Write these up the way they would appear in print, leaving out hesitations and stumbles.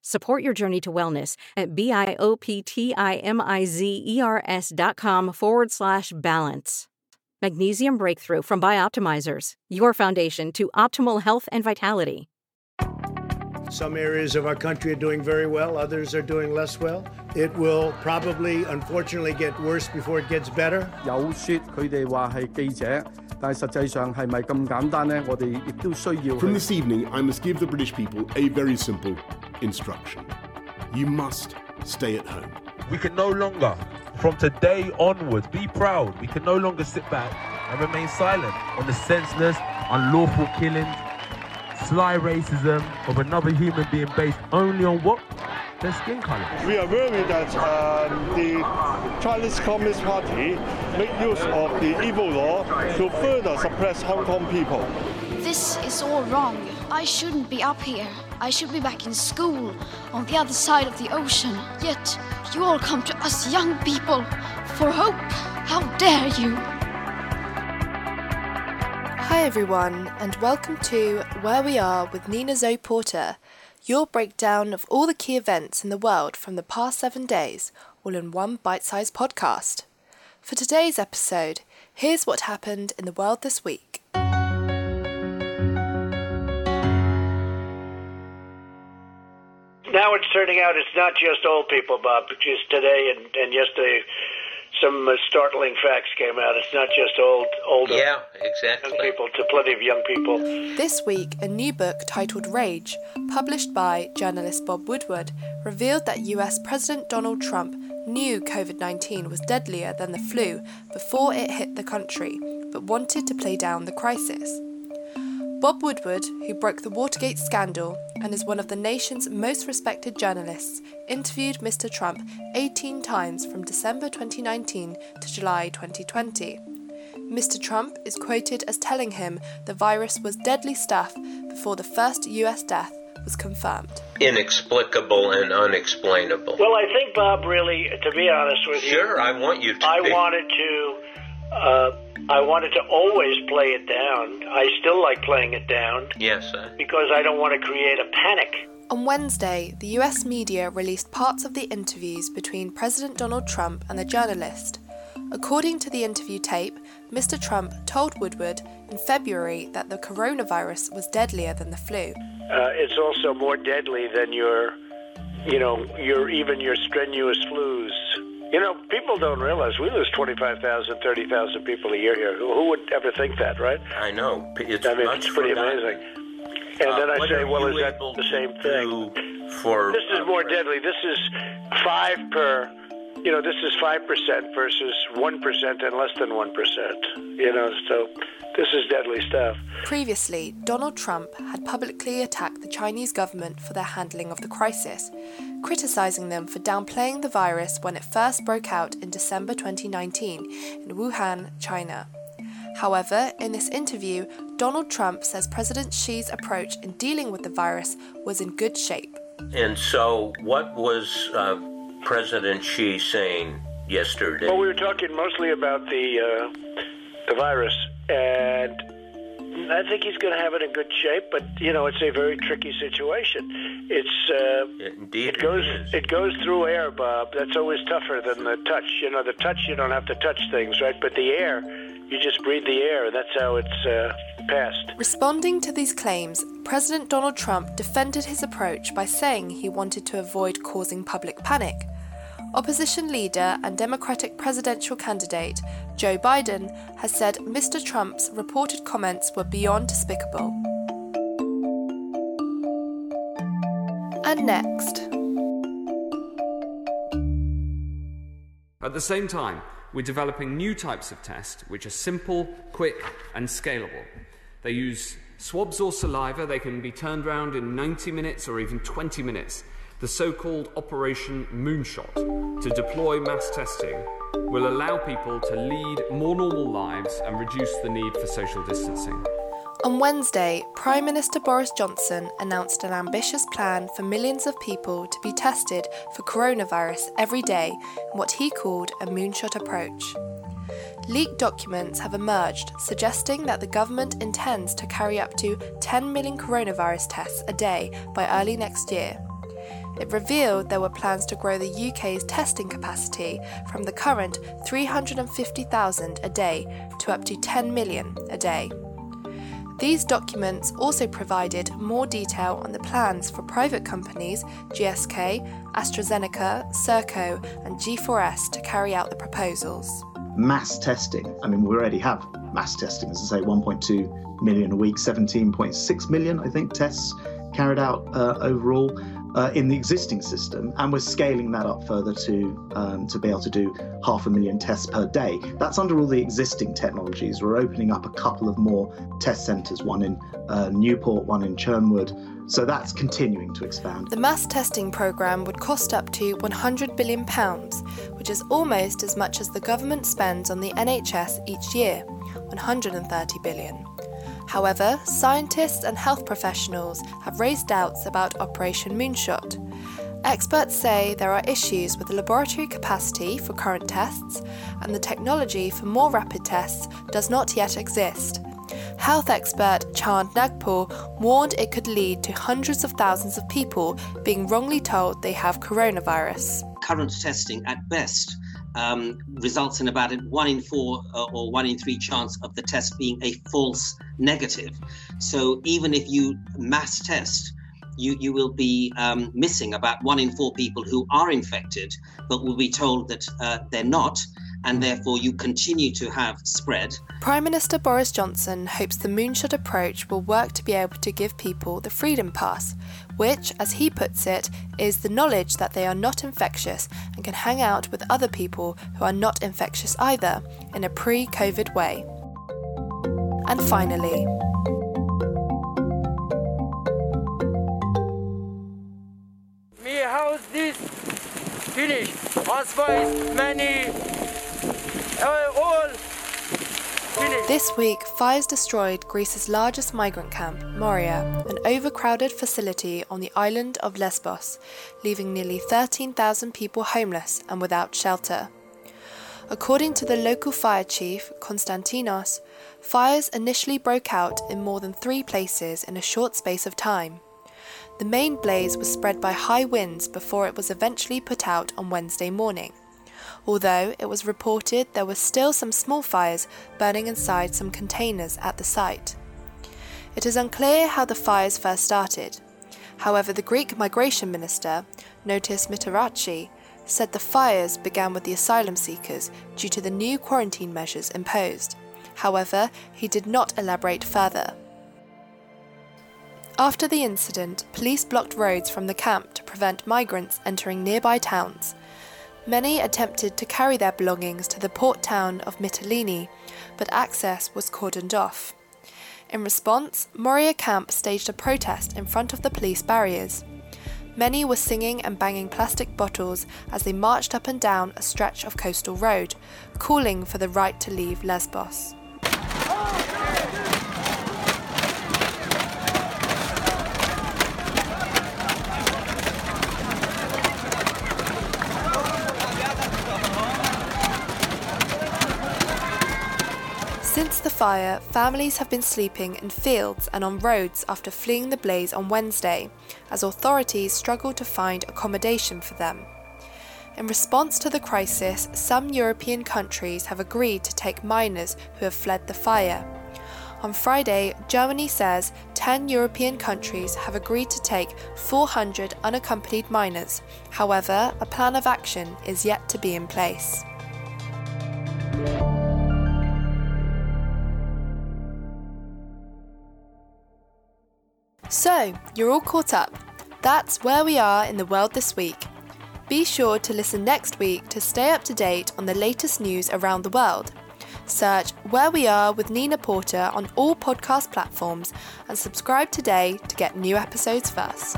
Support your journey to wellness at bioptimizers.com/balance. Magnesium Breakthrough from Bioptimizers, your foundation to optimal health and vitality. Some areas of our country are doing very well. Others are doing less well. It will probably, unfortunately, get worse before it gets better. 有說佢哋話係記者，但實際上係咪咁簡單呢？我哋亦都需要。From this evening, I must give the British people a very simple instruction. You must stay at home. We can no longer, from today onwards, be proud. We can no longer sit back and remain silent on the senseless, unlawful killings, sly racism of another human being based only on what? Their skin colour. We are worried that the Chinese Communist Party make use of the evil law to further suppress Hong Kong people. This is all wrong. I shouldn't be up here. I should be back in school on the other side of the ocean. Yet you all come to us young people for hope. How dare you? Hi everyone, and welcome to Where We Are with Nina Zoe Porter, your breakdown of all the key events in the world from the past 7 days, all in one bite-sized podcast. For today's episode, here's what happened in the world this week. Now it's turning out it's not just old people, Bob, which is today and yesterday. Some startling facts came out. It's not just older young people, to plenty of young people. This week, a new book titled Rage, published by journalist Bob Woodward, revealed that US President Donald Trump knew COVID-19 was deadlier than the flu before it hit the country, but wanted to play down the crisis. Bob Woodward, who broke the Watergate scandal and is one of the nation's most respected journalists, interviewed Mr. Trump 18 times from December 2019 to July 2020. Mr. Trump is quoted as telling him the virus was deadly stuff before the first US death was confirmed. Inexplicable and unexplainable. Well, I think, Bob, really, to be honest with you... Sure, I want you to I wanted to always play it down. I still like playing it down. Yes, sir. Because I don't want to create a panic. On Wednesday, the US media released parts of the interviews between President Donald Trump and the journalist. According to the interview tape, Mr. Trump told Woodward in February that the coronavirus was deadlier than the flu. It's also more deadly than your strenuous flus. You know, people don't realize we lose 25,000, 30,000 people a year here. Who would ever think that, right? I know. It's pretty amazing. And then I say, well, is that the same thing? This is more deadly. This is 5% versus 1% and less than 1%. You know, so this is deadly stuff. Previously, Donald Trump had publicly attacked the Chinese government for their handling of the crisis, criticising them for downplaying the virus when it first broke out in December 2019 in Wuhan, China. However, in this interview, Donald Trump says President Xi's approach in dealing with the virus was in good shape. And so what was President Xi saying yesterday? Well, we were talking mostly about the virus, and I think he's going to have it in good shape, but, you know, it's a very tricky situation. It goes through air, Bob. That's always tougher than the touch. You know, the touch, you don't have to touch things, right? But the air, you just breathe the air. That's how it's passed. Responding to these claims, President Donald Trump defended his approach by saying he wanted to avoid causing public panic. Opposition leader and Democratic presidential candidate Joe Biden has said Mr. Trump's reported comments were beyond despicable. next. At the same time, we're developing new types of tests which are simple, quick and scalable. They use swabs or saliva. They can be turned around in 90 minutes or even 20 minutes. The so-called Operation Moonshot to deploy mass testing will allow people to lead more normal lives and reduce the need for social distancing. On Wednesday, Prime Minister Boris Johnson announced an ambitious plan for millions of people to be tested for coronavirus every day in what he called a moonshot approach. Leaked documents have emerged suggesting that the government intends to carry up to 10 million coronavirus tests a day by early next year. It revealed there were plans to grow the UK's testing capacity from the current 350,000 a day to up to 10 million a day. These documents also provided more detail on the plans for private companies GSK, AstraZeneca, Serco and G4S to carry out the proposals. Mass testing. I mean, we already have mass testing, as I say, 1.2 million a week, 17.6 million, I think, tests carried out overall in the existing system. And we're scaling that up further to be able to do 500,000 tests per day. That's under all the existing technologies. We're opening up a couple of more test centres, one in Newport, one in Churnwood. So that's continuing to expand. The mass testing programme would cost up to £100 billion, which is almost as much as the government spends on the NHS each year, £130 billion. However, scientists and health professionals have raised doubts about Operation Moonshot. Experts say there are issues with the laboratory capacity for current tests, and the technology for more rapid tests does not yet exist. Health expert Chaand Nagpaul warned it could lead to hundreds of thousands of people being wrongly told they have coronavirus. Current testing at best results in about 1 in 4 or 1 in 3 chance of the test being a false negative. So even if you mass test, you will be missing about 1 in 4 people who are infected, but will be told that they're not, and therefore you continue to have spread. Prime Minister Boris Johnson hopes the moonshot approach will work to be able to give people the freedom pass, which, as he puts it, is the knowledge that they are not infectious and can hang out with other people who are not infectious either, in a pre-COVID way. And finally, we have this finished as far as many. This week, fires destroyed Greece's largest migrant camp, Moria, an overcrowded facility on the island of Lesbos, leaving nearly 13,000 people homeless and without shelter. According to the local fire chief, Konstantinos, fires initially broke out in more than 3 places in a short space of time. The main blaze was spread by high winds before it was eventually put out on Wednesday morning, although it was reported there were still some small fires burning inside some containers at the site. It is unclear how the fires first started. However, the Greek migration minister, Notis Mitarachi, said the fires began with the asylum seekers due to the new quarantine measures imposed. However, he did not elaborate further. After the incident, police blocked roads from the camp to prevent migrants entering nearby towns. Many attempted to carry their belongings to the port town of Mytilini, but access was cordoned off. In response, Moria camp staged a protest in front of the police barriers. Many were singing and banging plastic bottles as they marched up and down a stretch of coastal road, calling for the right to leave Lesbos. Since the fire, families have been sleeping in fields and on roads after fleeing the blaze on Wednesday, as authorities struggled to find accommodation for them. In response to the crisis, some European countries have agreed to take minors who have fled the fire. On Friday, Germany says 10 European countries have agreed to take 400 unaccompanied minors. However, a plan of action is yet to be in place. So, you're all caught up. That's where we are in the world this week. Be sure to listen next week to stay up to date on the latest news around the world. Search Where We Are with Nina Porter on all podcast platforms and subscribe today to get new episodes first.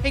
Hey